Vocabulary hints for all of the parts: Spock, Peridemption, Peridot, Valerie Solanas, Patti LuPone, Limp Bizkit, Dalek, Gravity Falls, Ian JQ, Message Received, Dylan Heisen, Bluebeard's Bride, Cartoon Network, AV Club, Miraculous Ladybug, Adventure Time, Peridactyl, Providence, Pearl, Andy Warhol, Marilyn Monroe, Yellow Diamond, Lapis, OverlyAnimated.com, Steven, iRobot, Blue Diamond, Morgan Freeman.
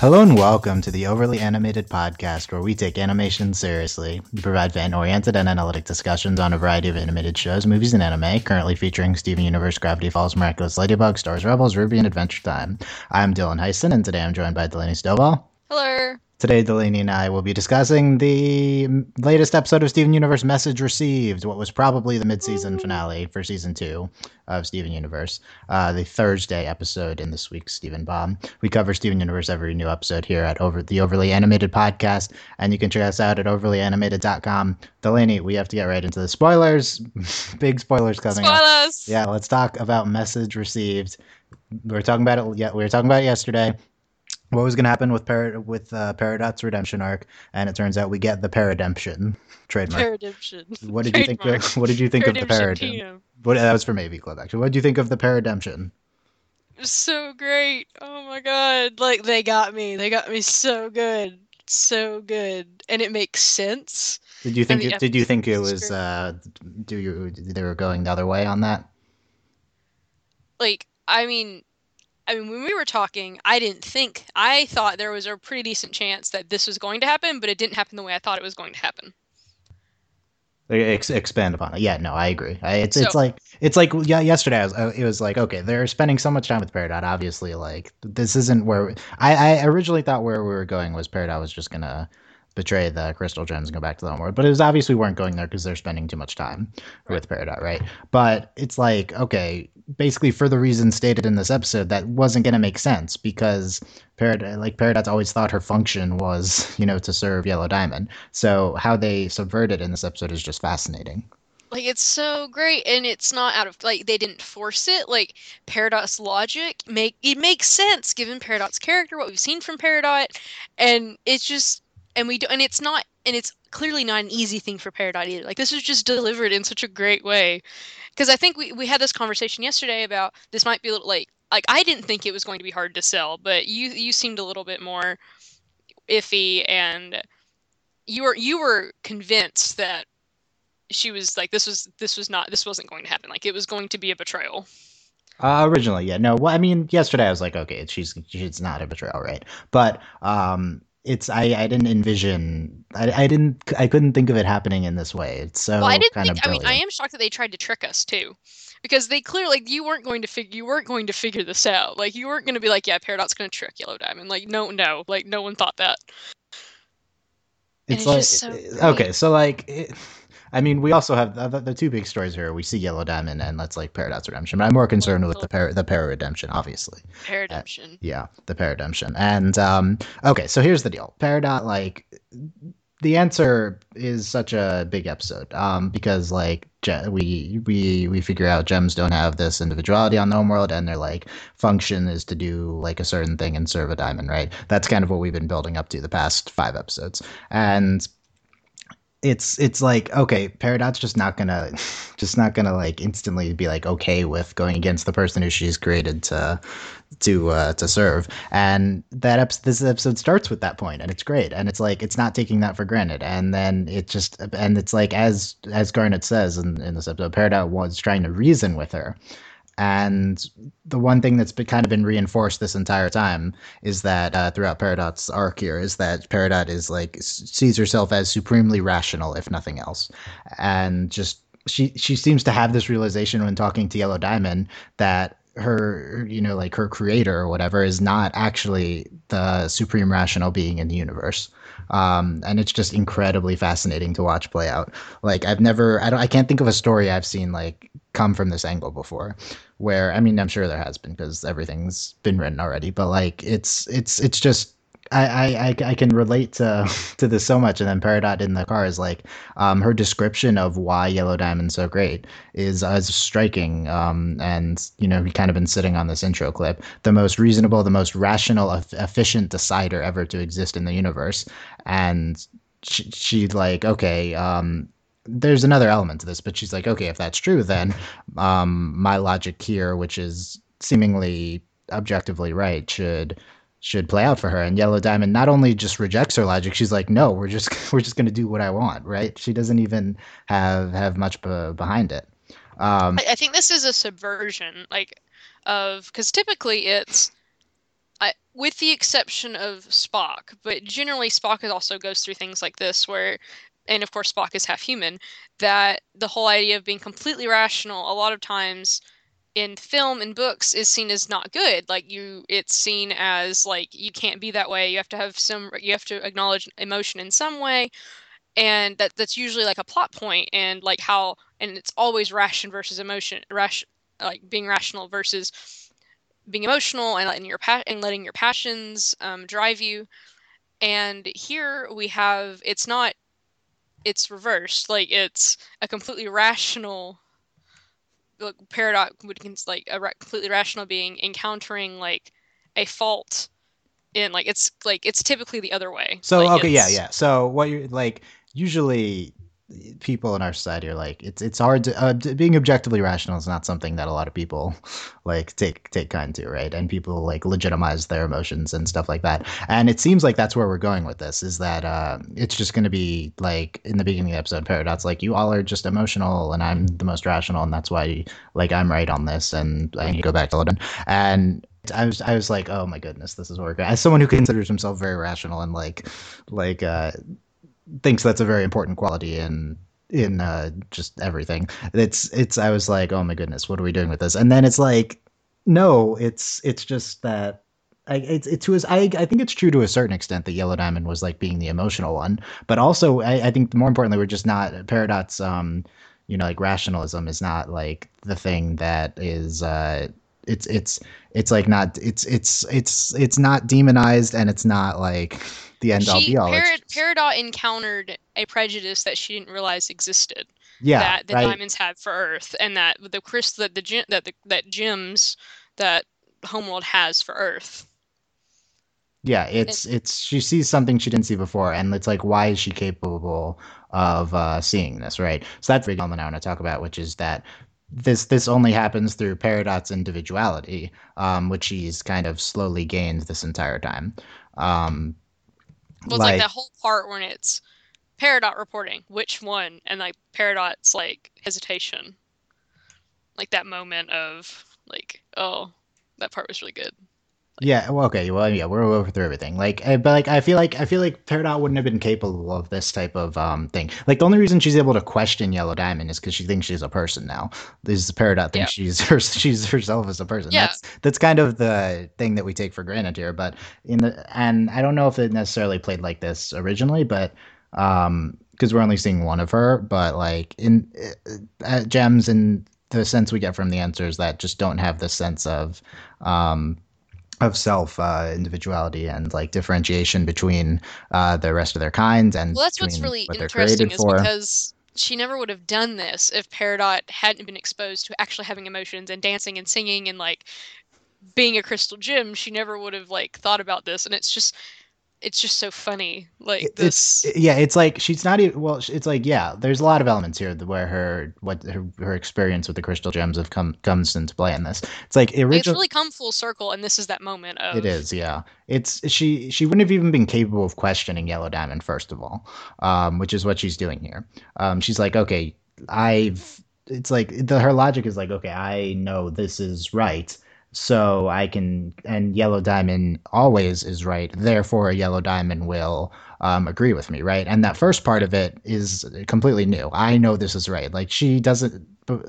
Hello and welcome to the Overly Animated Podcast, where we take animation seriously. We provide fan-oriented and analytic discussions on a variety of animated shows, movies, and anime, currently featuring Steven Universe, Gravity Falls, Miraculous Ladybug, Stars Rebels, Ruby, and Adventure Time. I'm Dylan Heisen, and today I'm joined by Delaney Stovall. Hello. Today, Delaney and I will be discussing the latest episode of Steven Universe, Message Received, what was probably the mid-season finale for Season 2 of Steven Universe, the Thursday episode in this week's Steven Bomb. We cover Steven Universe every new episode here at the Overly Animated Podcast, and you can check us out at OverlyAnimated.com. Delaney, we have to get right into the spoilers. Big spoilers coming up. Spoilers! Yeah, let's talk about Message Received. We were talking about it yesterday. What was going to happen with Peridot's redemption arc, and it turns out we get the Peridemption trademark. Peridemption. What did you think of the Peridemption? That was from AV Club, actually. What did you think of the Peridemption? It was so great. Oh my god. Like, they got me. They got me so good. So good. And it makes sense. Did you think they were going the other way on that? Like, I mean, when we were talking, I thought there was a pretty decent chance that this was going to happen, but it didn't happen the way I thought it was going to happen. Expand upon it. Yeah, no, I agree. Yesterday it was like, okay, they're spending so much time with Peridot. Obviously, like, this isn't where I originally thought where we were going was Peridot was just gonna betray the Crystal Gems and go back to the Homeworld, but it was obviously we weren't going there because they're spending too much time with Peridot, right? But it's like, okay, basically for the reasons stated in this episode, that wasn't going to make sense because Peridot's always thought her function was, you know, to serve Yellow Diamond. So how they subvert it in this episode is just fascinating. Like, it's so great, and it's not out of, like, they didn't force it. Like, Peridot's logic makes sense given Peridot's character, what we've seen from Peridot, and it's just. It's clearly not an easy thing for Peridot either. Like, this was just delivered in such a great way. Because I think we had this conversation yesterday about this might be a little, like I didn't think it was going to be hard to sell, but you seemed a little bit more iffy, and you were convinced that she was like, this wasn't going to happen. Like, it was going to be a betrayal. Originally, yeah, no. Well, I mean, yesterday I was like, okay, she's not a betrayal, right? But I couldn't think of it happening in this way. It's so I am shocked that they tried to trick us too, because they clearly, like, you weren't going to figure this out. Like, you weren't going to be like, yeah, Peridot's going to trick Yellow Diamond. Like, no, like, no one thought that. I mean, we also have the two big stories here. We see Yellow Diamond and Peridot's redemption. But I'm more concerned with the Peridemption, obviously. Peridemption. The Peridemption. And, okay, so here's the deal. Peridot, like, the answer is such a big episode because, like, we figure out gems don't have this individuality on the Homeworld, and their, like, function is to do, like, a certain thing and serve a diamond, right? That's kind of what we've been building up to the past 5 episodes. And it's like, okay, Peridot's just not gonna like instantly be like okay with going against the person who she's created to serve, and that this episode starts with that point, and it's great, and it's like, it's not taking that for granted, and then it's like, as Garnet says in this episode, Peridot was trying to reason with her. And the one thing that's kind of been reinforced this entire time is that throughout Peridot's arc here is that Peridot is like sees herself as supremely rational, if nothing else. And just she seems to have this realization when talking to Yellow Diamond that her, you know, like, her creator or whatever is not actually the supreme rational being in the universe. And it's just incredibly fascinating to watch play out. Like, I can't think of a story I've seen, like, come from this angle before, where, I mean, I'm sure there has been because everything's been written already, but, like, it's just, I can relate to this so much. And then Peridot in the car is like, her description of why Yellow Diamond's so great is as striking. And, you know, we kind of been sitting on this intro clip, the most reasonable, the most rational, efficient decider ever to exist in the universe. And she's like, okay, there's another element to this, but she's like, okay, if that's true, then my logic here, which is seemingly objectively right, should play out for her. And Yellow Diamond not only just rejects her logic, she's like, no, we're just going to do what I want, right? She doesn't even have much behind it. I think this is a subversion, like, of, because typically it's with the exception of Spock, but generally Spock also goes through things like this where, and of course Spock is half human, that the whole idea of being completely rational a lot of times in film and books is seen as not good. Like it's seen as like, you can't be that way. You have to acknowledge emotion in some way. And that's usually like a plot point, and like and it's always ration versus emotion, like being rational versus being emotional, and letting your passions drive you. And here we have, it's reversed. Like it's a completely rational, like Peridot would like a completely rational being encountering like a fault in like, it's typically the other way. So, like, okay. Yeah. So what you're like, usually people in our society are like, it's hard to, being objectively rational is not something that a lot of people like take kind to, right? And people like legitimize their emotions and stuff like that. And it seems like that's where we're going with this, is that it's just going to be like in the beginning of the episode, Peridot's like, you all are just emotional and I'm the most rational, and that's why like I'm right on this, and I can go back to London. And I was like, oh my goodness, this is working. As someone who considers himself very rational and like thinks that's a very important quality in just everything. I was like, oh my goodness, what are we doing with this? And then it's like, no, it's just that I think it's true to a certain extent that Yellow Diamond was like being the emotional one, but also I think more importantly, we're just not Peridot's, like rationalism is not like the thing that is, it's like not, it's not demonized, and it's not like the end all be all. Peridot encountered a prejudice that she didn't realize existed. Yeah, that the diamonds had for Earth, and that the gems that Homeworld has for Earth. Yeah, it's she sees something she didn't see before, and it's like, why is she capable of seeing this, right? So that's the big element I want to talk about, which is that this only happens through Peridot's individuality, which she's kind of slowly gained this entire time. Well, it's like that whole part when it's Peridot reporting, which one, and like Peridot's like hesitation, like that moment of like, oh, that part was really good. Like, yeah. Well, okay. Well, yeah, we're over through everything. Like, but like, I feel like Peridot wouldn't have been capable of this type of thing. Like, the only reason she's able to question Yellow Diamond is because she thinks she's a person now. This Peridot thinks she's herself as a person. Yeah. That's kind of the thing that we take for granted here. But and I don't know if it necessarily played like this originally, but because we're only seeing one of her. But like in Gems, and the sense we get from the answers that just don't have the sense of self individuality and like differentiation between the rest of their kind. And well, that's what's really interesting is because she never would have done this if Peridot hadn't been exposed to actually having emotions and dancing and singing and like being a crystal gem. She never would have like thought about this, and it's just so funny. Like this, it's like she's not even. Well, it's like, yeah, there's a lot of elements here where her experience with the crystal gems have comes into play in this. It's like it's really come full circle, and this is that moment of it is. Yeah, it's she wouldn't have even been capable of questioning Yellow Diamond first of all, which is what she's doing here. She's like, okay, It's like her logic is like, okay, I know this is right. So I can, and Yellow Diamond always is right. Therefore, Yellow Diamond will agree with me, right? And that first part of it is completely new. I know this is right. Like she doesn't,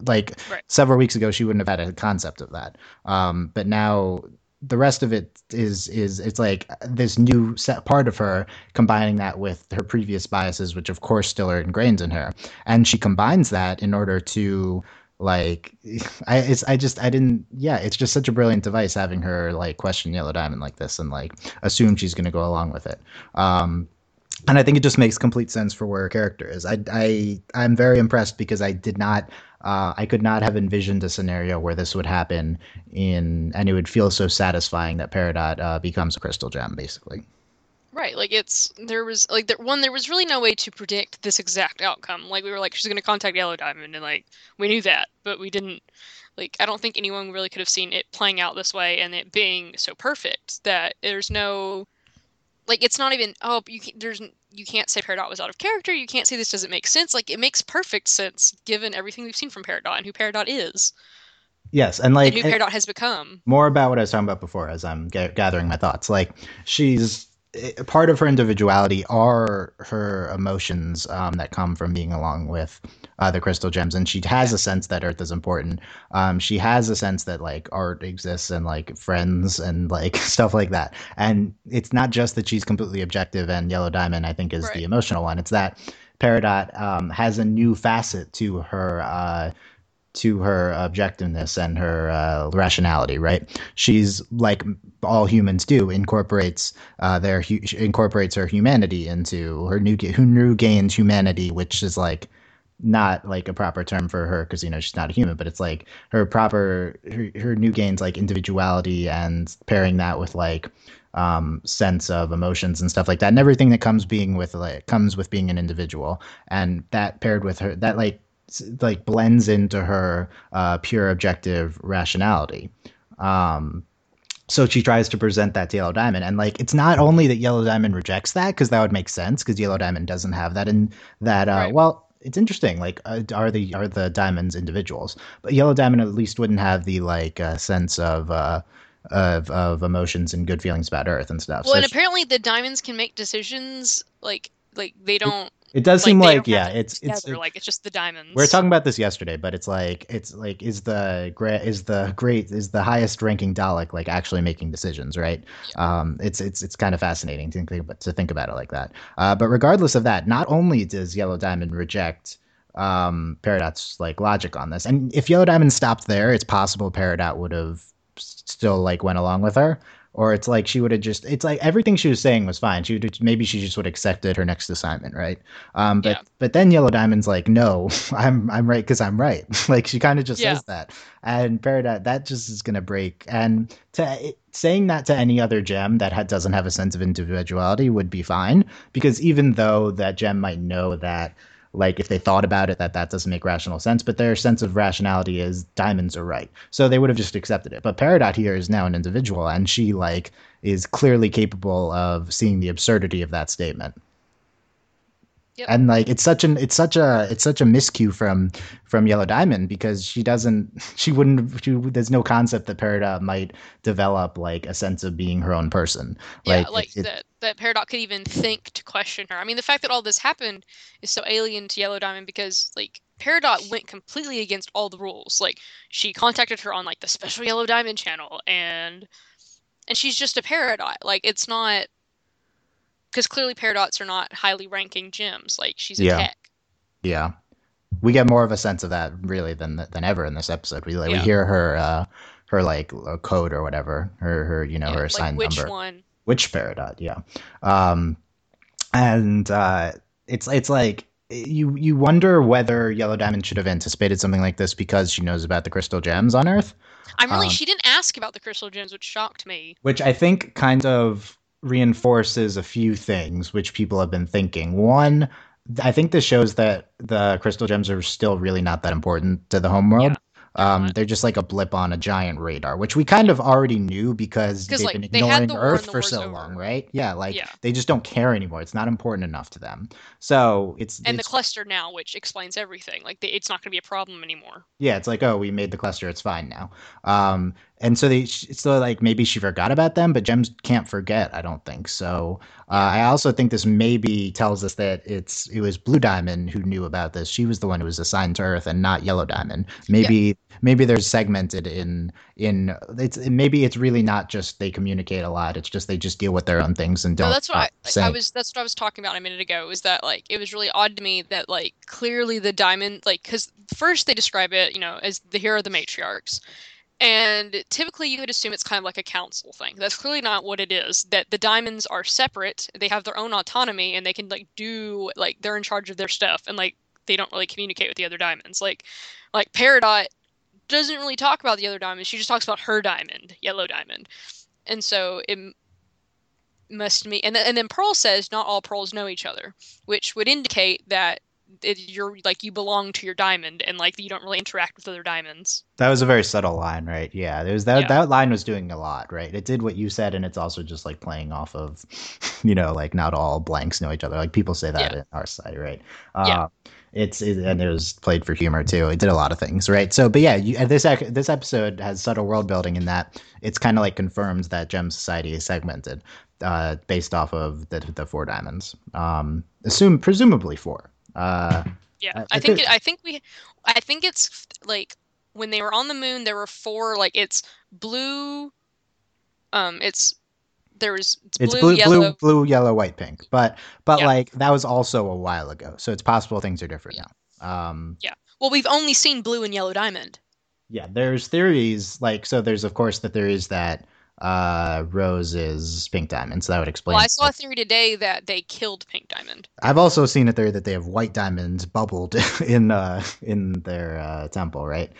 like right. Several weeks ago, she wouldn't have had a concept of that. But now the rest of it is it's like this new set part of her, combining that with her previous biases, which of course still are ingrained in her. And she combines that in order to, like, it's just such a brilliant device having her like question Yellow Diamond like this and like assume she's going to go along with it. And I think it just makes complete sense for where her character is. I'm very impressed because I could not have envisioned a scenario where this would happen and it would feel so satisfying that Peridot becomes a crystal gem basically. Right, like there was really no way to predict this exact outcome. Like we were like, she's going to contact Yellow Diamond, and like we knew that, but we didn't. Like I don't think anyone really could have seen it playing out this way and it being so perfect that there's no, like it's not even you can't say Peridot was out of character. You can't say this doesn't make sense. Like it makes perfect sense given everything we've seen from Peridot and who Peridot is. Yes, and like, and who Peridot has become. More about what I was talking about before, as I'm gathering my thoughts. Like, she's part of her individuality are her emotions that come from being along with the Crystal Gems, and she has a sense that Earth is important. She has a sense that like art exists and like friends and like stuff like that. And it's not just that she's completely objective, and Yellow Diamond, I think, is the emotional one. It's that Peridot has a new facet to her. To her objectiveness and her rationality, right? She's, like all humans do, incorporates her humanity into her new gained humanity, which is like not like a proper term for her because, you know, she's not a human, but it's like her new gains, like individuality, and pairing that with like sense of emotions and stuff like that, and everything that comes with being an individual, and that paired with her, that like blends into her pure objective rationality. So she tries to present that to Yellow Diamond, and like, it's not only that Yellow Diamond rejects that, because that would make sense, because Yellow Diamond doesn't have that in that well, it's interesting, like are the diamonds individuals, but Yellow Diamond at least wouldn't have the like sense of emotions and good feelings about Earth and stuff. Well, so and apparently the diamonds can make decisions, like they don't It does seem like, it's just the diamonds. We were talking about this yesterday, but it's like is the highest ranking Dalek like actually making decisions, right? Yeah. It's kind of fascinating to think about it like that. But regardless of that, not only does Yellow Diamond reject Peridot's like logic on this, and if Yellow Diamond stopped there, it's possible Peridot would have still like went along with her. Or it's like she would have just – it's like everything she was saying was fine. Maybe she just would have accepted her next assignment, right? But then Yellow Diamond's like, no, I'm right because I'm right. Like she kind of just says that. And Peridot, that just is going to break. And saying that to any other gem that doesn't have a sense of individuality would be fine, because even though that gem might know that – like if they thought about it, that doesn't make rational sense, but their sense of rationality is diamonds are right. So they would have just accepted it. But Peridot here is now an individual, and she like is clearly capable of seeing the absurdity of that statement. Yep. And like, it's such a miscue from Yellow Diamond, because there's no concept that Peridot might develop like a sense of being her own person. That Peridot could even think to question her. I mean, the fact that all this happened is so alien to Yellow Diamond, because like Peridot went completely against all the rules. Like she contacted her on like the special Yellow Diamond channel, and she's just a Peridot. Like it's not, because clearly Peridots are not highly ranking gems. Like she's a tech. Yeah, we get more of a sense of that really than ever in this episode. We hear her like code or whatever, her you know her assigned like number. Which one? Which Peridot, and it's like you wonder whether Yellow Diamond should have anticipated something like this, because she knows about the Crystal Gems on Earth. She didn't ask about the Crystal Gems, which shocked me. Which I think kind of reinforces a few things which people have been thinking. One, I think this shows that the Crystal Gems are still really not that important to the Homeworld. Yeah. They're just like a blip on a giant radar, which we kind of already knew, because they've been ignoring Earth for so long, right? Yeah, they just don't care anymore. It's not important enough to them. So it's the cluster now, which explains everything. Like it's not going to be a problem anymore. Yeah, it's like, oh, we made the cluster, it's fine now. And so like maybe she forgot about them, but gems can't forget, I don't think. So I also think this maybe tells us that it was Blue Diamond who knew about this. She was the one who was assigned to Earth, and not Yellow Diamond. Maybe they're segmented in maybe it's really not just they communicate a lot. It's just they just deal with their own things and don't. No, that's what that's what I was talking about a minute ago. Was that like it was really odd to me that like clearly the diamond, like, because first they describe it, you know, as the hero of the matriarchs. And typically you would assume it's kind of like a council thing. That's clearly not what it is. That the diamonds are separate, they have their own autonomy, and they can like do, like they're in charge of their stuff, and like they don't really communicate with the other diamonds. Like Peridot doesn't really talk about the other diamonds. She just talks about her diamond, Yellow Diamond. And so it must be, and then Pearl says not all Pearls know each other, which would indicate that you're like, you belong to your diamond, and like, you don't really interact with other diamonds. That was a very subtle line, right? Yeah, there's that. Yeah. That line was doing a lot, right? It did what you said, and it's also just like playing off of, you know, like not all blanks know each other. Like people say that in our side, right? Yeah. And it was played for humor too. It did a lot of things, right? So, but yeah, this episode has subtle world building in that it's kind of like confirms that Gem Society is segmented based off of the four diamonds. Presumably four. I think it's like when they were on the moon, there were four. Like it's blue. It's blue, yellow, white, pink. But like that was also a while ago, so it's possible things are different now. Well, we've only seen blue and yellow diamond. Yeah, there's theories like so. There's of course the theories that Rose is pink diamond, so that would explain. Well, I saw a theory today that they killed pink diamond. I've also seen a theory that they have white diamonds bubbled in their temple, right?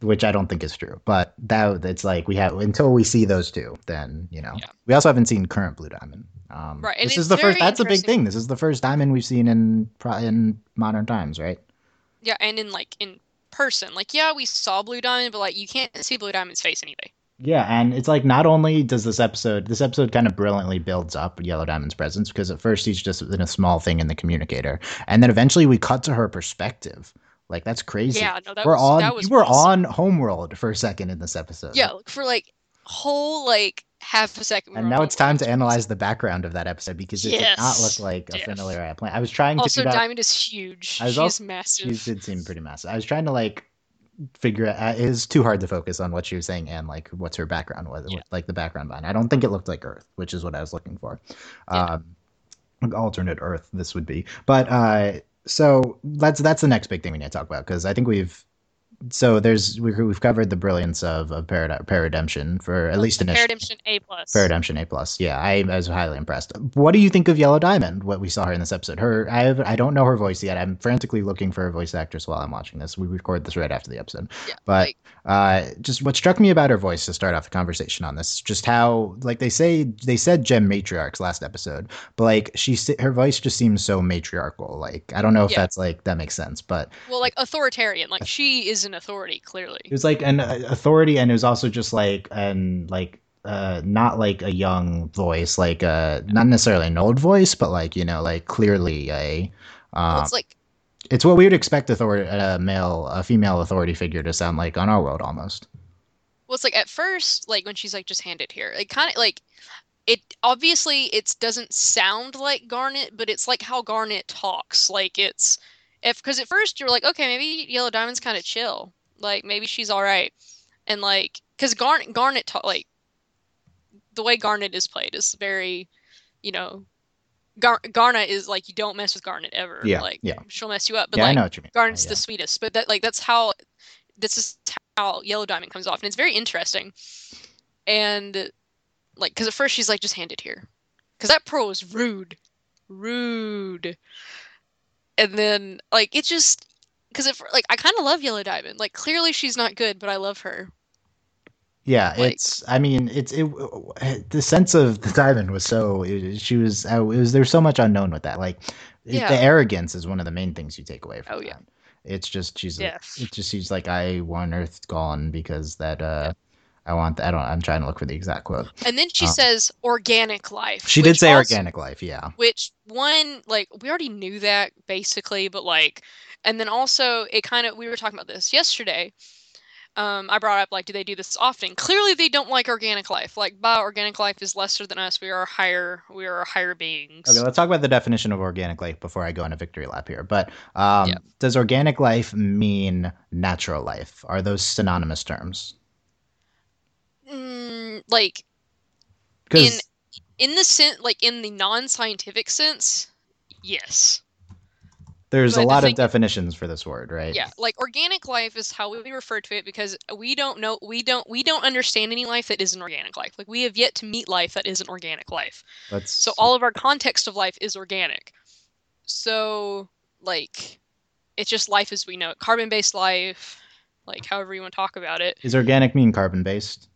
Which I don't think is true, but that it's like we have until we see those two, then we also haven't seen current blue diamond. Right, and this is the first. That's a big thing. This is the first diamond we've seen in modern times, right? Yeah, and in person, we saw blue diamond, but you can't see blue diamond's face anyway. Yeah, and it's like not only does this episode kind of brilliantly builds up Yellow Diamond's presence because at first he's just in a small thing in the communicator, and then eventually we cut to her perspective. Like that's crazy. Yeah, no, we were on Homeworld for a second in this episode. Yeah, for whole half a second. And now it's time to analyze the background of that episode because it did not look like a familiar plan. I was trying to figure out. Also, Diamond is huge. She's massive. She did seem pretty massive. I was trying to figure out. It was too hard to focus on what she was saying and what's her background was. Yeah. Like the background line. I don't think it looked like Earth, which is what I was looking for. Alternate Earth, this would be, but. So that's the next big thing we need to talk about because I think we've covered the brilliance of Peridemption for at least initially. Peridemption A+. Yeah, I was highly impressed. What do you think of Yellow Diamond? What we saw her in this episode? I don't know her voice yet. I'm frantically looking for a voice actress while I'm watching this. We record this right after the episode, just what struck me about her voice to start off the conversation on this, just how they said Gem Matriarchs last episode, but her voice just seems so matriarchal. I don't know if that's that makes sense, but authoritarian. She is an authority, clearly. It was an authority, and it was also just not a young voice, not necessarily an old voice, but clearly a. It's what we would expect a female authority figure to sound like on our world almost. Well, it's at first, when she's just hand it here, it kind of it obviously it doesn't sound like Garnet, but it's how Garnet talks, it's. Because at first you're okay, maybe Yellow Diamond's kind of chill. Maybe she's all right. And, because Garnet the way Garnet is played is very, Garnet is, you don't mess with Garnet ever. Yeah, she'll mess you up. But, I know what you mean. Garnet's the sweetest. But, that that's how Yellow Diamond comes off. And it's very interesting. And, because at first she's, just hand it here. Because that Pearl is rude. Rude. And then, it just... Because, I kind of love Yellow Diamond. Clearly she's not good, but I love her. Yeah, the sense of the Diamond was so... there was so much unknown with that. The arrogance is one of the main things you take away from that. It's just... She's I want Earth gone because that... I'm trying to look for the exact quote. And then she says organic life. She did say organic life, yeah. Which we already knew that basically, but and then also it kind of, we were talking about this yesterday. I brought up do they do this often? Clearly they don't like organic life. Organic life is lesser than us. We are higher beings. Okay, let's talk about the definition of organic life before I go on a victory lap here. But does organic life mean natural life? Are those synonymous terms? In the sense, in the non-scientific sense, yes. There's a lot of definitions for this word, right? Yeah, organic life is how we refer to it because we don't understand any life that isn't organic life. We have yet to meet life that isn't organic life. So all of our context of life is organic. So it's just life as we know it, carbon-based life, however you want to talk about it. Does organic mean carbon-based?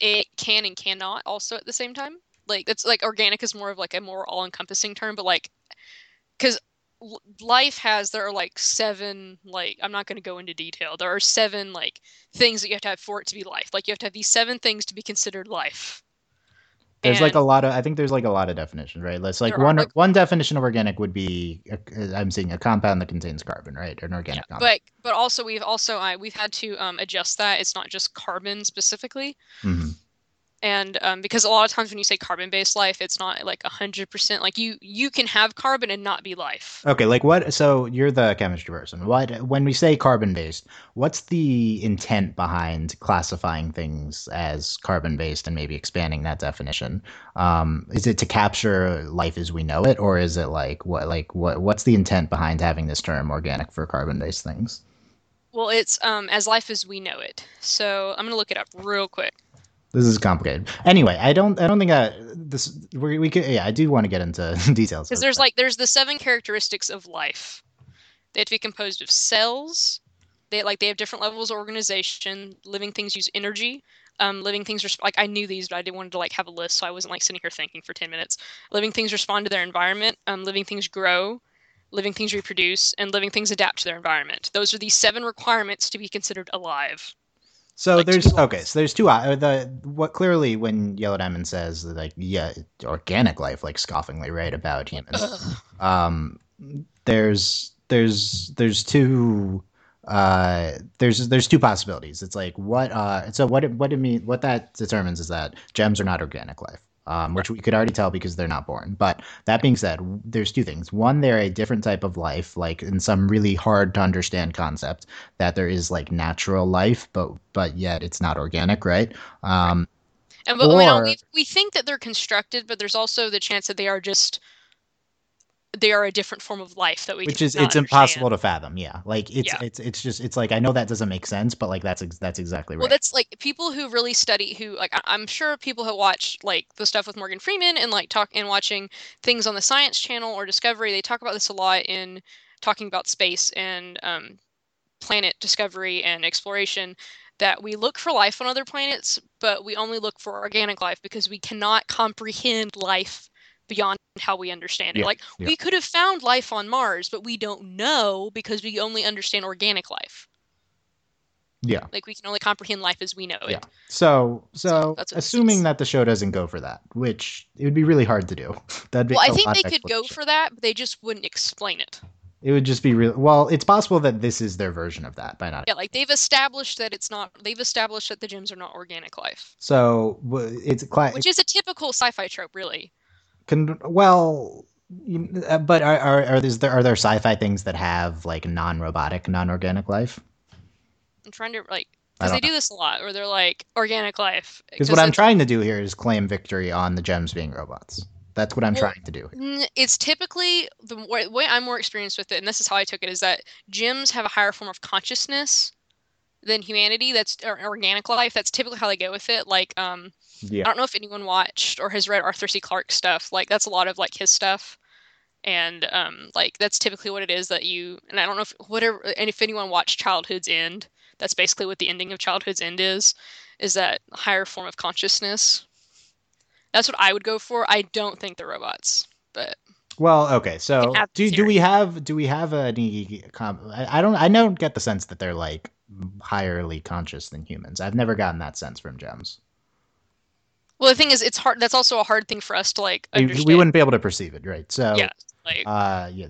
It can and cannot also at the same time. It's organic is more of a more all-encompassing term, but because life has, there are like seven, like, I'm not going to go into detail. There are seven, like, things that you have to have for it to be life. Like, you have to have these seven things to be considered life. There's like a lot of, I think there's like a lot of definitions, right? Let's like one definition of organic would be, I'm seeing a compound that contains carbon, right? An organic compound. But also we've had to adjust that. It's not just carbon specifically. Mm-hmm. And because a lot of times when you say carbon-based life, it's not like 100%. Like you can have carbon and not be life. Okay, like what? So you're the chemistry person. What, when we say carbon-based, what's the intent behind classifying things as carbon-based and maybe expanding that definition? Is it to capture life as we know it, or is it like what's the intent behind having this term organic for carbon-based things? Well, it's as life as we know it. So I'm gonna look it up real quick. This is complicated. Anyway, I don't think that this we could. Yeah, I do want to get into details because there's the seven characteristics of life. They have to be composed of cells. They have different levels of organization. Living things use energy. Living things like I knew these, but I didn't want to like have a list, so I wasn't like sitting here thinking for 10 minutes. Living things respond to their environment. Living things grow. Living things reproduce, and living things adapt to their environment. Those are the seven requirements to be considered alive. So like there's two. What clearly when Yellow Diamond says like yeah organic life like scoffingly right about humans. There's two possibilities. It's like what that determines is that gems are not organic life. Which we could already tell because they're not born. But that being said, there's two things. One, they're a different type of life, like in some really hard to understand concept that there is like natural life, but yet it's not organic, right? We think that they're constructed, but there's also the chance that they are a different form of life that we which is it's impossible to fathom. Yeah, like it's like I know that doesn't make sense, but like that's exactly right. Well, that's like people who really study who like I'm sure people who watch like the stuff with Morgan Freeman and like watching things on the Science Channel or Discovery. They talk about this a lot in talking about space and planet discovery and exploration. That we look for life on other planets, but we only look for organic life because we cannot comprehend life beyond how we understand it. We could have found life on Mars, but we don't know because we only understand organic life. Yeah. Like we can only comprehend life as we know it. So assuming that the show doesn't go for that, which it would be really hard to do. That'd be well, I think they could go for that, but they just wouldn't explain it. It would just be real. Well, it's possible that this is their version of that by not. Yeah, like they've established that it's not. They've established that the gems are not organic life. So it's which is a typical sci-fi trope, really. But are there sci-fi things that have like non-robotic, non-organic life? I'm trying to like because they do this a lot, where they're like organic life. Because what I'm trying to do here is claim victory on the gems being robots. That's what I'm trying to do. It's typically the way I'm more experienced with it, and this is how I took it: is that gems have a higher form of consciousness than humanity. That's organic life. That's typically how they go with it. Like, I don't know if anyone watched or has read Arthur C. Clarke's stuff. Like, that's a lot of like his stuff, and like that's typically what it is that you. And I don't know if whatever. And if anyone watched Childhood's End, that's basically what the ending of Childhood's End is that higher form of consciousness. That's what I would go for. I don't think they're robots, but. Well, okay. So do we have any? I don't get the sense that they're like higherly conscious than humans. I've never gotten that sense from gems. Well, the thing is, it's hard. That's also a hard thing for us to like understand. We wouldn't be able to perceive it, right? So yeah, like,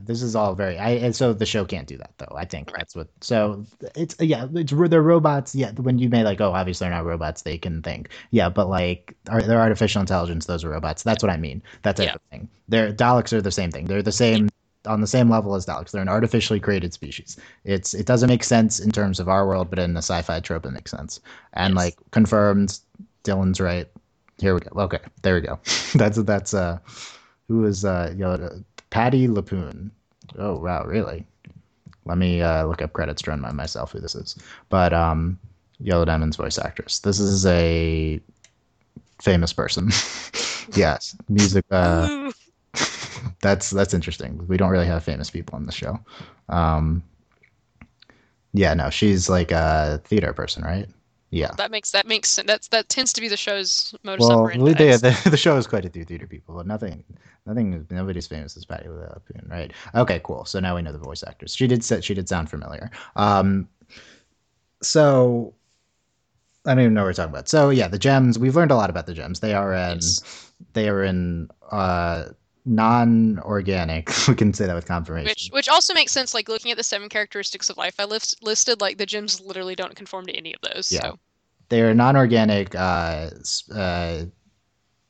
this is all very. And so the show can't do that, though. I think right. That's what. So they're robots. Yeah, when you may like, oh, obviously they're not robots. They can think. Yeah, but like, they're artificial intelligence. Those are robots. That's what I mean. That type of thing. Daleks are the same thing. They're the same. Yeah. On the same level as Daleks. They're an artificially created species. It doesn't make sense in terms of our world, but in the sci-fi trope it makes sense. And like confirmed, Dylan's right. Here we go. Okay, there we go. that's who is Patti LuPone. Oh wow, really? Let me look up credits to remind myself who this is. But Yellow Diamond's voice actress. This is a famous person. Yes, music. That's interesting. We don't really have famous people on the show. She's like a theater person, right? Yeah, that makes sense. That tends to be the show's modus operandi. Well, yeah, the show is quite a few theater people, but nobody's famous as Patti LuPone, right? Okay, cool. So now we know the voice actors. She did sound familiar. So I don't even know what we're talking about. So yeah, the gems. We've learned a lot about the gems. They are in non-organic. We can say that with confirmation. Which also makes sense. Like looking at the 7 characteristics of life I listed, like the gems literally don't conform to any of those. Yeah, so they are non-organic.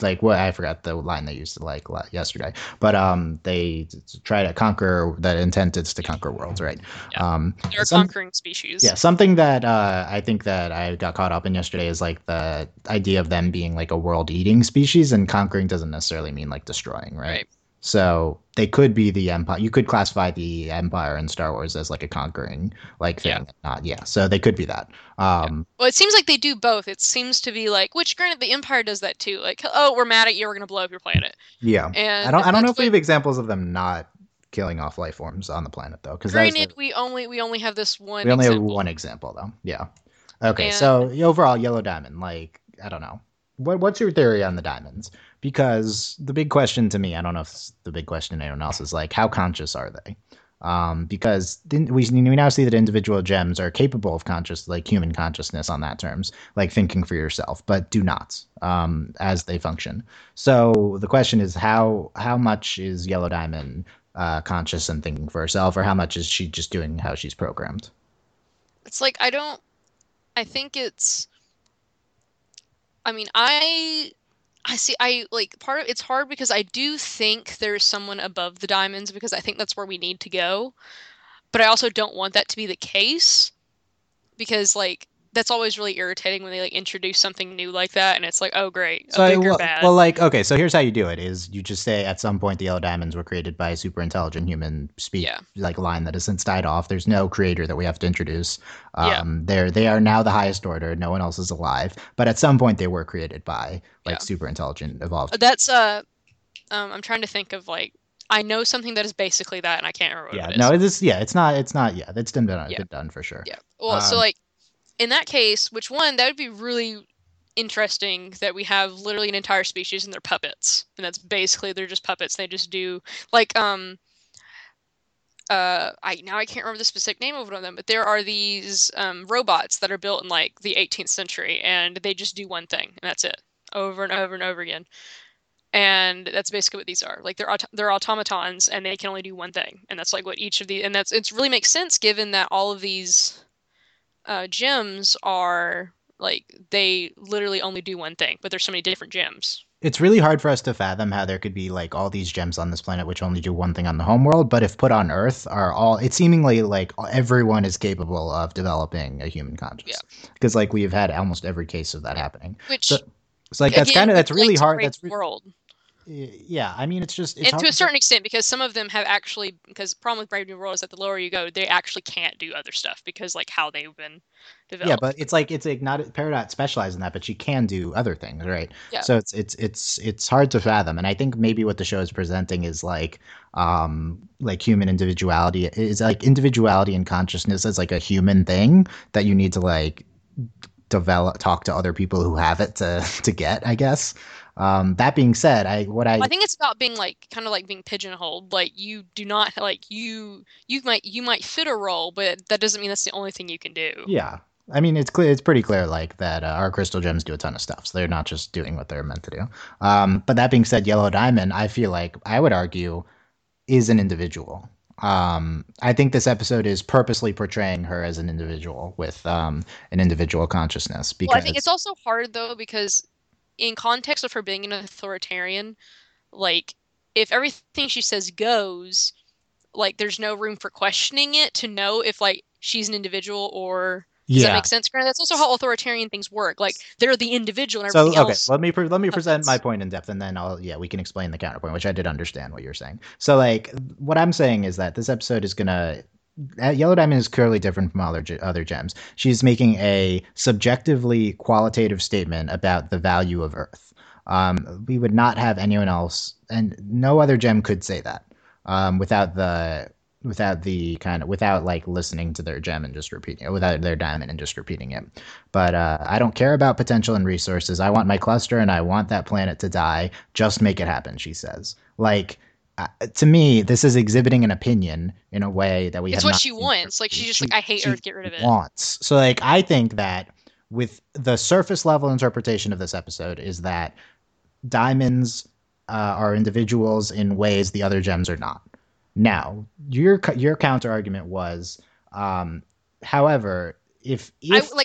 Like what I forgot the line they used like yesterday, but they try to conquer. The intent is to conquer worlds, right? Yeah. They're conquering species. Yeah, something that I think that I got caught up in yesterday is like the idea of them being like a world-eating species, and conquering doesn't necessarily mean like destroying, right? So they could be the Empire. You could classify the Empire in Star Wars as like a conquering like thing. Yeah. So they could be that. Yeah. Well, it seems like they do both. It seems to be like, which granted the Empire does that too. Like, oh, we're mad at you. We're going to blow up your planet. Yeah. And I don't know if we have examples of them not killing off life forms on the planet though. Granted, we only have this one. We only have one example though. Yeah. Okay. And so overall, Yellow Diamond. Like, I don't know. What's your theory on the diamonds? Because the big question to me, I don't know if it's the big question to anyone else, is like, how conscious are they? Because we now see that individual gems are capable of conscious, like human consciousness on that terms, like thinking for yourself, but do not as they function. So the question is, how much is Yellow Diamond conscious and thinking for herself, or how much is she just doing how she's programmed? It's like, part of it's hard because I do think there's someone above the diamonds, because I think that's where we need to go. But I also don't want that to be the case, because like that's always really irritating when they like introduce something new like that, and it's like, oh great, bad. Well, like okay, so here's how you do it: is you just say at some point the Yellow Diamonds were created by a super intelligent human like line that has since died off. There's no creator that we have to introduce. They are now the highest order. No one else is alive, but at some point they were created by super intelligent evolved. That's I'm trying to think of like. I know something that is basically that, and I can't remember. What it is. No, it's not. Yeah, that's been done for sure. Yeah. Well, so like. In that case, which one, that would be really interesting that we have literally an entire species and they're puppets. And that's basically, they're just puppets. They just do, like, I can't remember the specific name of one of them, but there are these robots that are built in, like, the 18th century. And they just do one thing, and that's it. Over and over and over again. And that's basically what these are. Like, they're automatons, and they can only do one thing. And that's, like, what each of the... And that's it really makes sense, given that all of these... gems are like they literally only do one thing, but there's so many different gems. It's really hard for us to fathom how there could be like all these gems on this planet which only do one thing on the homeworld, but if put on Earth, are all it's seemingly like everyone is capable of developing a human conscience. Because like we've had almost every case of that happening. Which so, it's like again, that's really hard. That's world. Yeah, I mean, it's just... and to a certain extent, because some of them have actually... Because the problem with Brave New World is that the lower you go, they actually can't do other stuff because, like, how they've been developed. Yeah, but it's like, not... Peridot specializes in that, but she can do other things, right? Yeah. So it's hard to fathom. And I think maybe what the show is presenting is, like human individuality. Is like, individuality and consciousness as, like, a human thing that you need to, like, talk to other people who have it to get, I guess. That being said, I think it's about being like kind of like being pigeonholed. Like you do not like you might fit a role, but that doesn't mean that's the only thing you can do. Yeah, I mean it's clear, it's pretty clear like that our crystal gems do a ton of stuff, so they're not just doing what they're meant to do. But that being said, Yellow Diamond, I feel like I would argue is an individual. I think this episode is purposely portraying her as an individual with an individual consciousness. Because well, I think it's also hard though because. In context of her being an authoritarian, like, if everything she says goes, like, there's no room for questioning it to know if, like, she's an individual or... Does that make sense? Granted, that's also how authoritarian things work. Like, they're the individual and everything else. So, okay, let me present my point in depth, and then we can explain the counterpoint, which I did understand what you're saying. So, like, what I'm saying is that this episode is gonna... Yellow Diamond is clearly different from other gems. She's making a subjectively qualitative statement about the value of Earth. We would not have anyone else, and no other gem could say that without the without the kind of, without like listening to their gem and just repeating it, without their diamond and just repeating it. But I don't care about potential and resources. I want my cluster and I want that planet to die. Just make it happen, she says. Like, to me, this is exhibiting an opinion in a way that we have not. It's what she wants. Like, she's just like, I hate Earth, get rid of it. Wants. So, like, I think that with the surface level interpretation of this episode is that diamonds are individuals in ways the other gems are not. Now, your counter argument was, however, if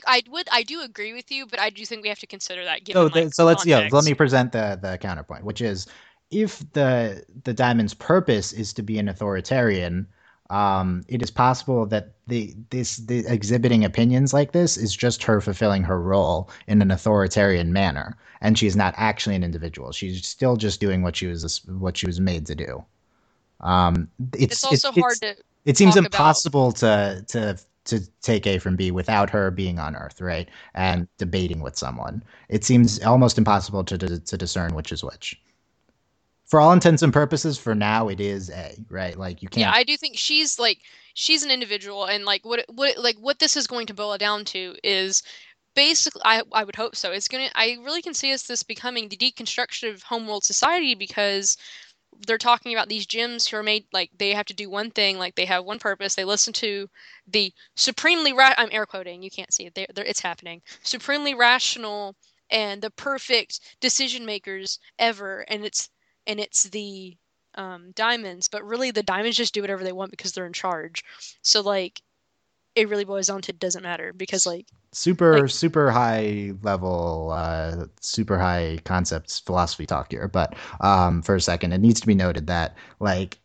I do agree with you, but I do think we have to consider that. Given, let me present the counterpoint, which is, if the diamond's purpose is to be an authoritarian, it is possible that the exhibiting opinions like this is just her fulfilling her role in an authoritarian manner, and she's not actually an individual. She's still just doing what she was made to do. It seems impossible to take A from B without her being on Earth, right? And debating with someone. It seems almost impossible to discern which is which. For all intents and purposes, for now, it is A, right? Like, you can't. Yeah, I do think she's an individual, and like what this is going to boil down to is basically, I would hope so. I really can see this becoming the deconstruction of Homeworld society, because they're talking about these gems who are made, like, they have to do one thing, like, they have one purpose, they listen to the supremely I'm air quoting, you can't see it, it's happening, supremely rational and the perfect decision makers ever, and it's the diamonds, but really the diamonds just do whatever they want because they're in charge. So, like, it really boils down to it doesn't matter, because, like, super high level, super high concepts philosophy talk here. But for a second, it needs to be noted that, like,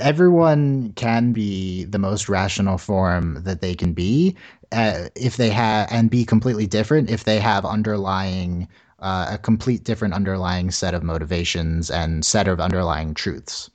everyone can be the most rational form that they can be, if they have, and be completely different if they have underlying a complete different underlying set of motivations and set of underlying truths.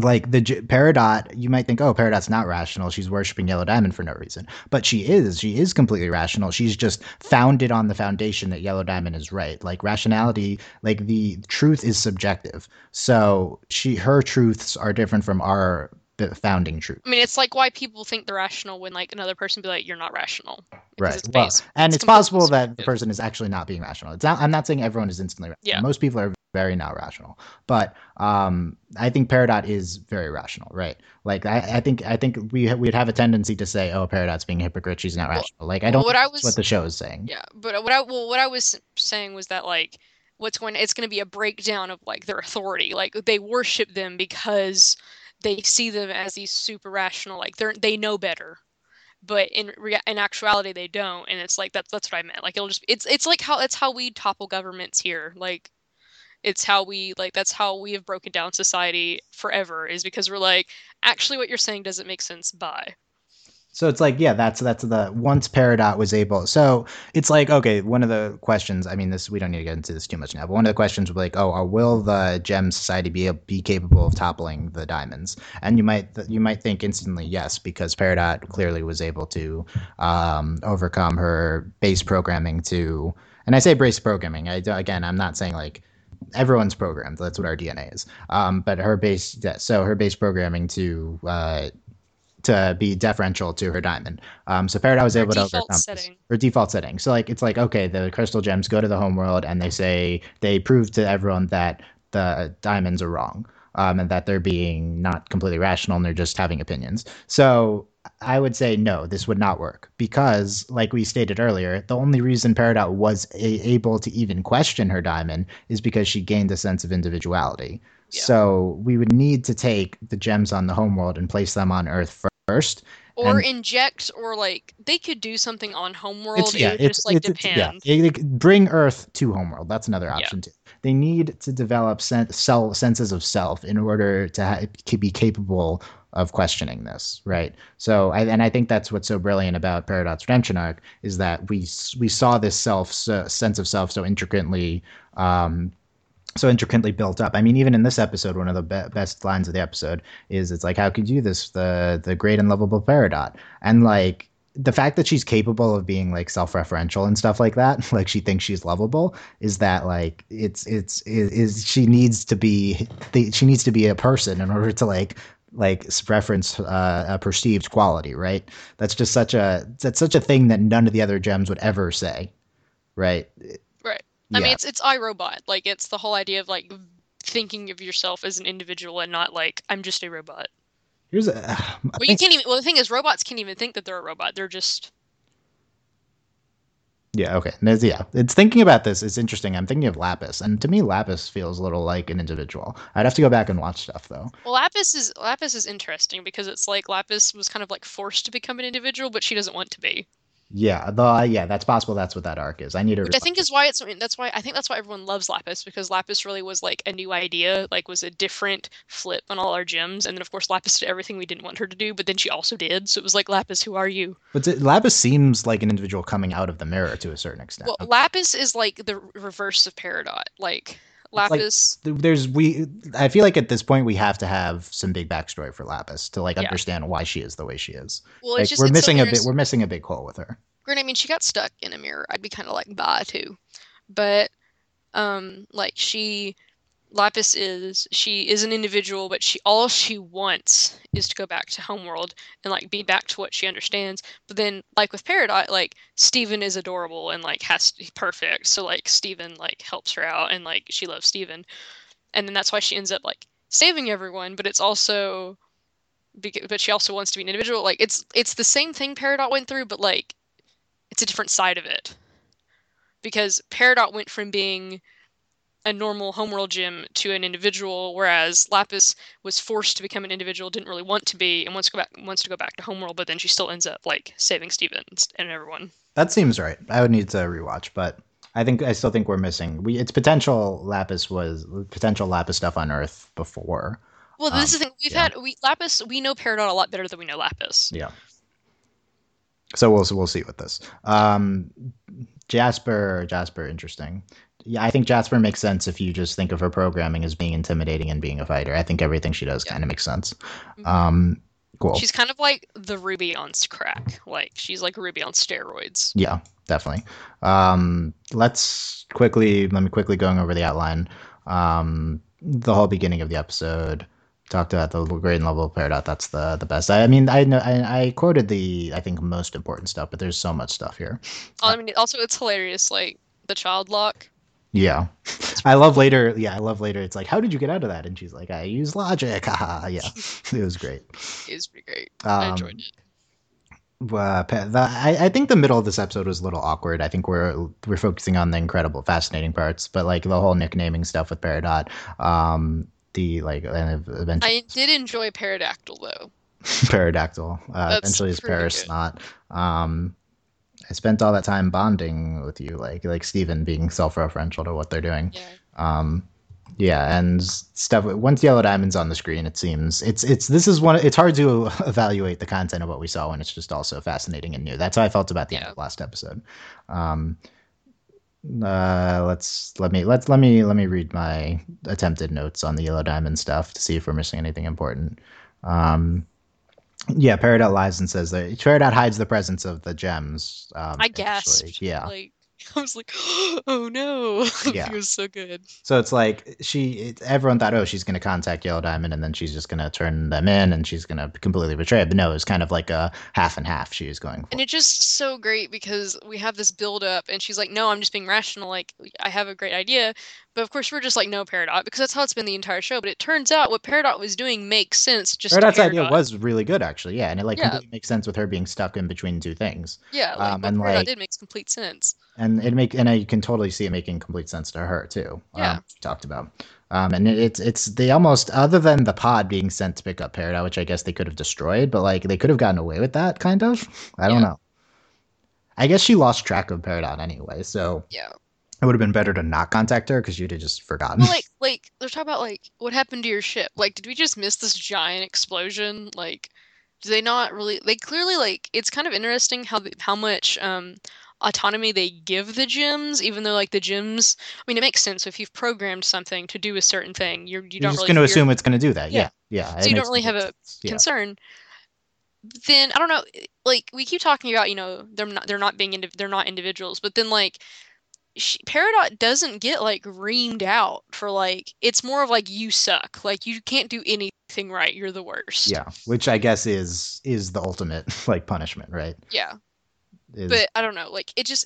Like, the Peridot, you might think, oh, Peridot's not rational. She's worshipping Yellow Diamond for no reason. But she is completely rational. She's just founded on the foundation that Yellow Diamond is right. Like, rationality, like, the truth is subjective. So her truths are different from our founding truth. I mean, it's like why people think they're rational when, like, another person be like, you're not rational. Right. It's possible that the person is actually not being rational. It's not, I'm not saying everyone is instantly rational. Yeah. Most people are very not rational, but I think Peridot is very rational, right? Like, I think we'd have a tendency to say, oh, Peridot's being a hypocrite, she's not rational. Like, I don't think that's what the show is saying. Yeah, but what I was saying was that, like, it's going to be a breakdown of, like, their authority. Like, they worship them because they see them as these super rational, like, they know better. But in actuality, they don't, and it's like that's what I meant. Like, it'll just it's like how that's how we topple governments here. Like, it's how we, like, that's how we have broken down society forever, is because we're like, actually what you're saying doesn't make sense, bye. So it's like, yeah, that's the, once Peridot was able, so it's like, okay, one of the questions, I mean, this, we don't need to get into this too much now, but one of the questions was like, oh, will the gem society be capable of toppling the diamonds? And you might think instantly yes, because Peridot clearly was able to overcome her base programming to, and I say base programming, I'm not saying, like, everyone's programmed, that's what our DNA is, but her base programming to be deferential to her diamond, so Peridot was able to overcome her default setting. So, like, it's like, okay, the crystal gems go to the homeworld and they say, they prove to everyone that the diamonds are wrong, and that they're being not completely rational and they're just having opinions. So I would say no, this would not work, because, like we stated earlier, the only reason Peridot was able to even question her diamond is because she gained a sense of individuality. Yeah. So we would need to take the gems on the homeworld and place them on Earth first. Or inject, or, like, they could do something on Homeworld. It depends. Yeah. Bring Earth to Homeworld. That's another option, too. They need to develop senses of self in order to be capable of questioning this, right? So, and I think that's what's so brilliant about Peridot's redemption arc, is that we saw this sense of self so intricately built up. I mean, even in this episode, one of the best lines of the episode is, it's like, how could you this, the great and lovable Peridot? And, like, the fact that she's capable of being, like, self-referential and stuff like that, like, she thinks she's lovable, is that, like, she needs to be a person in order to, like, like reference perceived quality, right? That's just such a thing that none of the other gems would ever say, right? Right. Yeah. I mean, it's iRobot. Like, it's the whole idea of like thinking of yourself as an individual and not like I'm just a robot. Here's a well, you can't even. Well, the thing is, robots can't even think that they're a robot. They're just. Yeah. Okay. Yeah. It's thinking about this. It's interesting. I'm thinking of Lapis, and to me, Lapis feels a little like an individual. I'd have to go back and watch stuff though. Well, Lapis is interesting because it's like Lapis was kind of like forced to become an individual, but she doesn't want to be. Yeah. Yeah. That's possible. That's what that arc is. I need to. Which I think is why it's. That's why I think that's why everyone loves Lapis, because Lapis really was like a new idea, like was a different flip on all our gems, and then of course Lapis did everything we didn't want her to do, but then she also did. So it was like, Lapis, who are you? But Lapis seems like an individual coming out of the mirror to a certain extent. Well, Lapis is like the reverse of Peridot, like. Lapis, like, I feel like at this point we have to have some big backstory for Lapis to like understand why she is the way she is. Well, like, it's just, we're missing a big hole with her. Granted, I mean, she got stuck in a mirror. I'd be kind of like bye too, but like Lapis is an individual, but all she wants is to go back to Homeworld and like be back to what she understands. But then, like with Peridot, like Steven is adorable and like has to be perfect, so like Steven like helps her out and like she loves Steven, and then that's why she ends up like saving everyone. But it's also, but she also wants to be an individual. Like it's the same thing Peridot went through, but like it's a different side of it, because Peridot went from being a normal Homeworld gem to an individual, whereas Lapis was forced to become an individual, didn't really want to be, and wants to go back to Homeworld, but then she still ends up like saving Steven and everyone. That seems right. I would need to rewatch, but I still think we're missing. It's potential Lapis was potential Lapis stuff on Earth before. Well, this is the thing we've had Lapis. We know Peridot a lot better than we know Lapis. Yeah. So we'll see with this. Jasper, interesting. Yeah, I think Jasper makes sense if you just think of her programming as being intimidating and being a fighter. I think everything she does kind of makes sense. Mm-hmm. Cool. She's kind of like the Ruby on crack. Like, she's like Ruby on steroids. Yeah, definitely. Let me quickly going over the outline. The whole beginning of the episode talked about the grade and level of Peridot. That's the best. I mean, I know I quoted the, I think, most important stuff, but there's so much stuff here. I mean, also it's hilarious, like the child lock. Yeah. I love later. It's like, how did you get out of that? And she's like, I use logic. Haha. Yeah. It was great. It was pretty great. I enjoyed it. I think the middle of this episode was a little awkward. I think we're focusing on the incredible, fascinating parts, but like the whole nicknaming stuff with Peridot. I did enjoy Peridactyl though. Peridactyl. Eventually is Perisnot. I spent all that time bonding with you, like Steven being self-referential to what they're doing. Yeah. And stuff. Once Yellow Diamond's on the screen, it seems it's hard to evaluate the content of what we saw when it's just all so fascinating and new. That's how I felt about the end of last episode. Let me read my attempted notes on the Yellow Diamond stuff to see if we're missing anything important. Yeah, Peridot lies and says that Peridot hides the presence of the gems. I guess. Yeah. Like, I was like, oh no. Yeah. It was so good. So it's like everyone thought, oh, she's going to contact Yellow Diamond and then she's just going to turn them in and she's going to completely betray it. But no, it was kind of like a half and half she was going for. And it's just so great because we have this build up and she's like, no, I'm just being rational. Like, I have a great idea. But of course, we're just like, no, Peridot, because that's how it's been the entire show. But it turns out what Peridot was doing makes sense. Just Peridot's idea was really good, actually. Yeah, and it completely makes sense with her being stuck in between two things. Yeah, like, and Peridot did makes complete sense. And you can totally see it making complete sense to her too. Yeah, she talked about. And it's they almost, other than the pod being sent to pick up Peridot, which I guess they could have destroyed, but like they could have gotten away with that kind of. I don't know. I guess she lost track of Peridot anyway, so yeah. It would have been better to not contact her because you'd have just forgotten. Well, like they're talking about like what happened to your ship. Like, did we just miss this giant explosion? Like, do they not really? They clearly like it's kind of interesting how much autonomy they give the gyms, even though like the gyms. I mean, it makes sense if you've programmed something to do a certain thing. You're just really going to assume it's going to do that. Yeah. So you don't really have a concern. Then I don't know. Like we keep talking about, you know, they're not individuals, but then like. Peridot doesn't get like reamed out for like it's more of like you suck, like you can't do anything. everything right, you're the worst. Yeah, which I guess is the ultimate like punishment, right? Yeah. But I don't know, like it's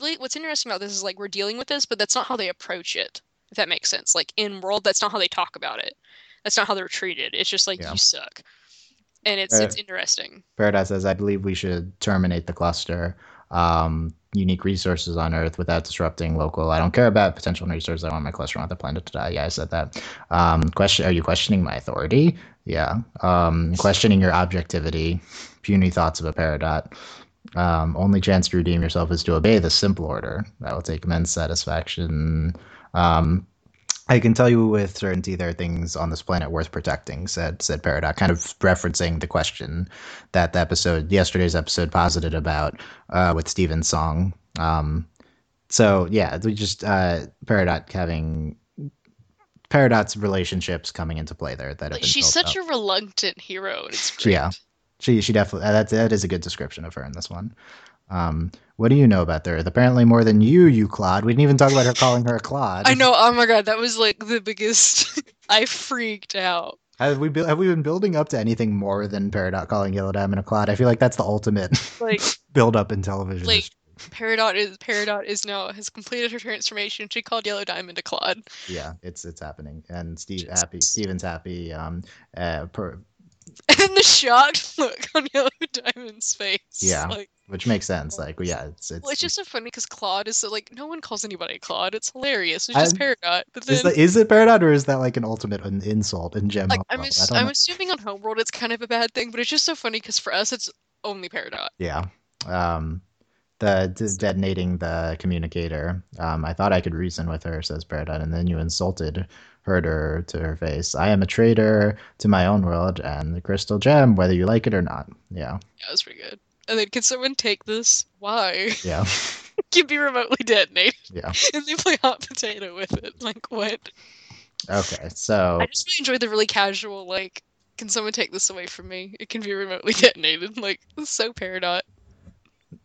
really what's interesting about this is like we're dealing with this, but that's not how they approach it, if that makes sense. Like in World, that's not how they talk about it. That's not how they're treated. It's just like, yeah, you suck. And it's interesting. Peridot says, I believe we should terminate the cluster. Unique resources on Earth without disrupting local. I don't care about potential resources. I want my cluster on the planet to die. Yeah, I said that. Question: are you questioning my authority? Yeah. Questioning your objectivity. Puny thoughts of a Peridot. Only chance to redeem yourself is to obey the simple order. I will take immense satisfaction. I can tell you with certainty there are things on this planet worth protecting, said Peridot, kind of referencing the question that yesterday's episode posited about with Steven's song. So yeah, we just Peridot's relationships coming into play there. That like, she's such a reluctant hero. And it's great. Yeah, she definitely that is a good description of her in this one. What do you know about her? Apparently more than you Claude. We didn't even talk about her calling her a Claude. I know. Oh my God. That was like the biggest. I freaked out. Have we been building up to anything more than Peridot calling Yellow Diamond a Claude? I feel like that's the ultimate like build up in television. Like Peridot now has completed her transformation. She called Yellow Diamond a Claude. Yeah, it's happening. And Steven's happy. And the shocked look on Yellow Diamond's face. Yeah. Like, which makes sense. Like, yeah, it's just so funny because Claude is like, no one calls anybody Claude. It's hilarious. It's just Peridot. But then, is it Peridot or is that like an ultimate insult in general? Like, I'm assuming on Homeworld it's kind of a bad thing, but it's just so funny because for us it's only Peridot. Yeah. The detonating the communicator. I thought I could reason with her, says Peridot, and then you insulted her to her face. I am a traitor to my own world and the Crystal Gem, whether you like it or not. Yeah. That was pretty good. And then, can someone take this? Why? Yeah. It can be remotely detonated. Yeah. And they play hot potato with it. Like, what? Okay, so I just really enjoyed the really casual, like, can someone take this away from me? It can be remotely detonated. Like, it's so Peridot.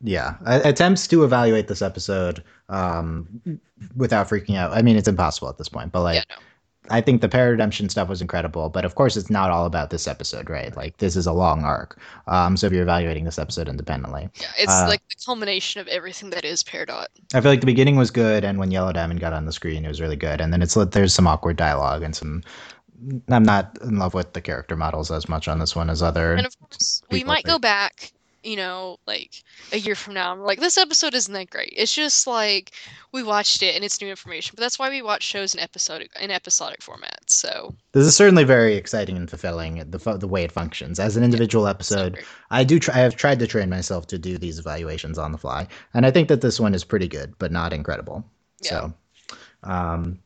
Yeah. Attempts to evaluate this episode without freaking out. I mean, it's impossible at this point, but like... Yeah, no. I think the Peridemption stuff was incredible, but of course it's not all about this episode, right? Like, this is a long arc. So if you're evaluating this episode independently. Yeah, it's like the culmination of everything that is Peridot. I feel like the beginning was good, and when Yellow Diamond got on the screen, it was really good. And then there's some awkward dialogue and some... I'm not in love with the character models as much on this one as other. And of course, we might go back, you know, like a year from now, and we're like, this episode isn't that great. It's just like we watched it and it's new information, but that's why we watch shows in episodic format. So this is certainly very exciting and fulfilling the way it functions as an individual episode. I have tried to train myself to do these evaluations on the fly, and I think that this one is pretty good, but not incredible. Yeah. So,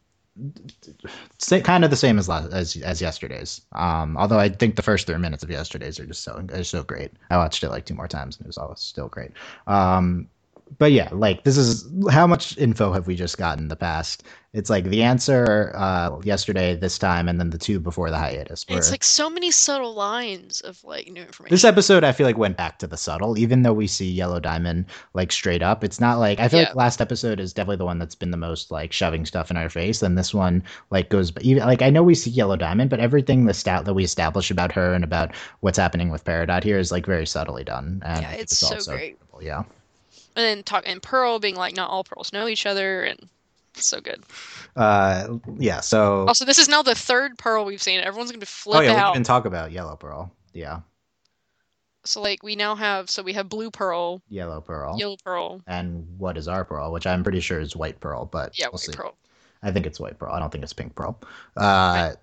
kind of the same as yesterday's. Although I think the first 3 minutes of yesterday's are just so great. I watched it like two more times and it was always still great. But yeah, like this is how much info have we just gotten in the past? It's like the answer yesterday, this time, and then the two before the hiatus. It's like so many subtle lines of like new information. This episode, I feel like, went back to the subtle, even though we see Yellow Diamond like straight up. It's not like, I feel like last episode is definitely the one that's been the most like shoving stuff in our face. And this one like goes, even like I know we see Yellow Diamond, but everything that we establish about her and about what's happening with Peridot here is like very subtly done. And yeah, it's so great. Incredible. Yeah. And then Pearl being like, not all Pearls know each other, and it's so good. Yeah. So also, this is now the third Pearl we've seen. Everyone's gonna flip out. Oh yeah, we can talk about Yellow Pearl. Yeah. So like we now have, so we have Blue Pearl, Yellow Pearl, and what is our Pearl, which I'm pretty sure is White Pearl, but yeah, we'll see. Pearl. I think it's White Pearl. I don't think it's Pink Pearl. Right.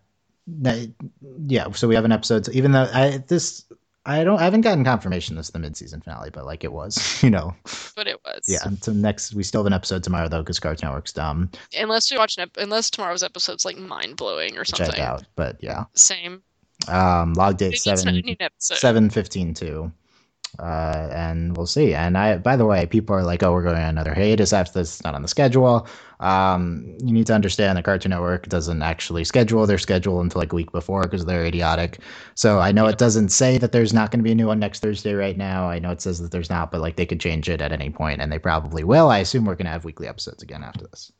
Yeah. So we have an episode. So even though I haven't gotten confirmation this is the mid-season finale, but like it was, you know. But it was. Yeah. Until next, we still have an episode tomorrow though, because Cartoon Network's dumb. Unless we watch unless tomorrow's episode's like mind-blowing or something. Check out, but yeah. Same. Log date 7/15/2. And we'll see. And by the way, people are like, oh, we're going on another hiatus after this. It's not on the schedule. You need to understand the Cartoon Network doesn't actually schedule their schedule until like a week before because they're idiotic. So I know it doesn't say that there's not going to be a new one next Thursday right now. I know it says that there's not, but like they could change it at any point and they probably will. I assume we're going to have weekly episodes again after this.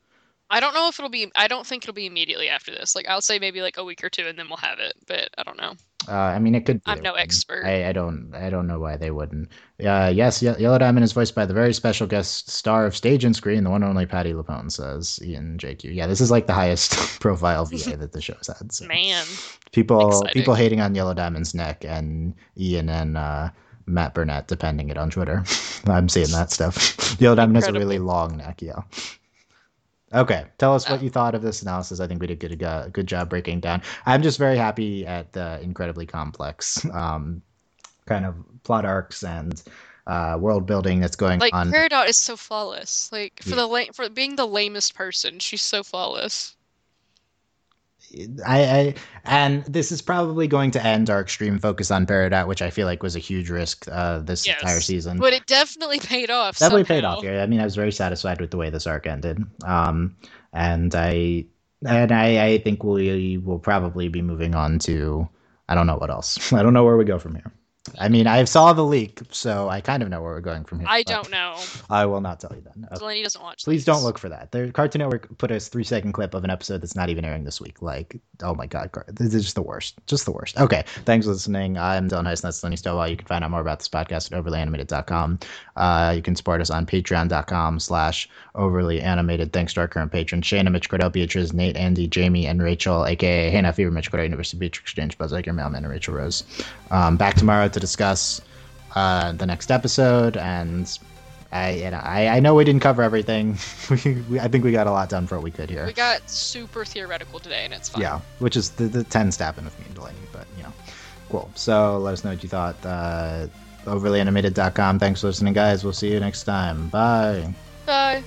I don't know if it'll be, I don't think it'll be immediately after this. Like, I'll say maybe like a week or two and then we'll have it, but I don't know. I mean, it could be. I'm no expert. I don't know why they wouldn't. Yes, Yellow Diamond is voiced by the very special guest star of Stage and Screen, the one and only Patti LuPone, says Ian JQ. Yeah, this is like the highest profile VA that the show's had. So. Man. People hating on Yellow Diamond's neck, and Ian and Matt Burnett depending it on Twitter. I'm seeing that stuff. Yellow Diamond has a really long neck, yeah. Okay, tell us what you thought of this analysis. I think we did a good job breaking down. I'm just very happy at the incredibly complex kind of plot arcs and world building that's going on. Like, Peridot is so flawless. Like, for being the lamest person, she's so flawless. And this is probably going to end our extreme focus on Peridot, which I feel like was a huge risk this entire season. But it definitely paid off. Paid off here. I mean, I was very satisfied with the way this arc ended. And I think we will probably be moving on to, I don't know what else. I don't know where we go from here. I mean, I saw the leak, so I kind of know where we're going from here. I don't know. I will not tell you then. Okay. Delaney doesn't watch. Please don't look for that. The Cartoon Network put a 3-second clip of an episode that's not even airing this week. Like, oh my God, this is just the worst. Just the worst. Okay, thanks for listening. I'm Dylan Heisen. That's Delaney Stovall. You can find out more about this podcast at OverlyAnimated.com. You can support us on Patreon.com/OverlyAnimated. Thanks to our current patrons, Shana, Mitch Cordell, Beatriz, Nate, Andy, Jamie, and Rachel, a.k.a. Hannah, Fever, Mitch Cordell, University Beach Exchange, Buzz Egger, Mailman, and Rachel Rose. Back tomorrow to discuss the next episode, and I know we didn't cover everything. I think we got a lot done for what we could here. We got super theoretical today, and it's fun. Yeah, which is the tends to happen with me and Delaney, but you know, cool. So let us know what you thought. OverlyAnimated.com. Thanks for listening, guys. We'll see you next time. Bye. Bye.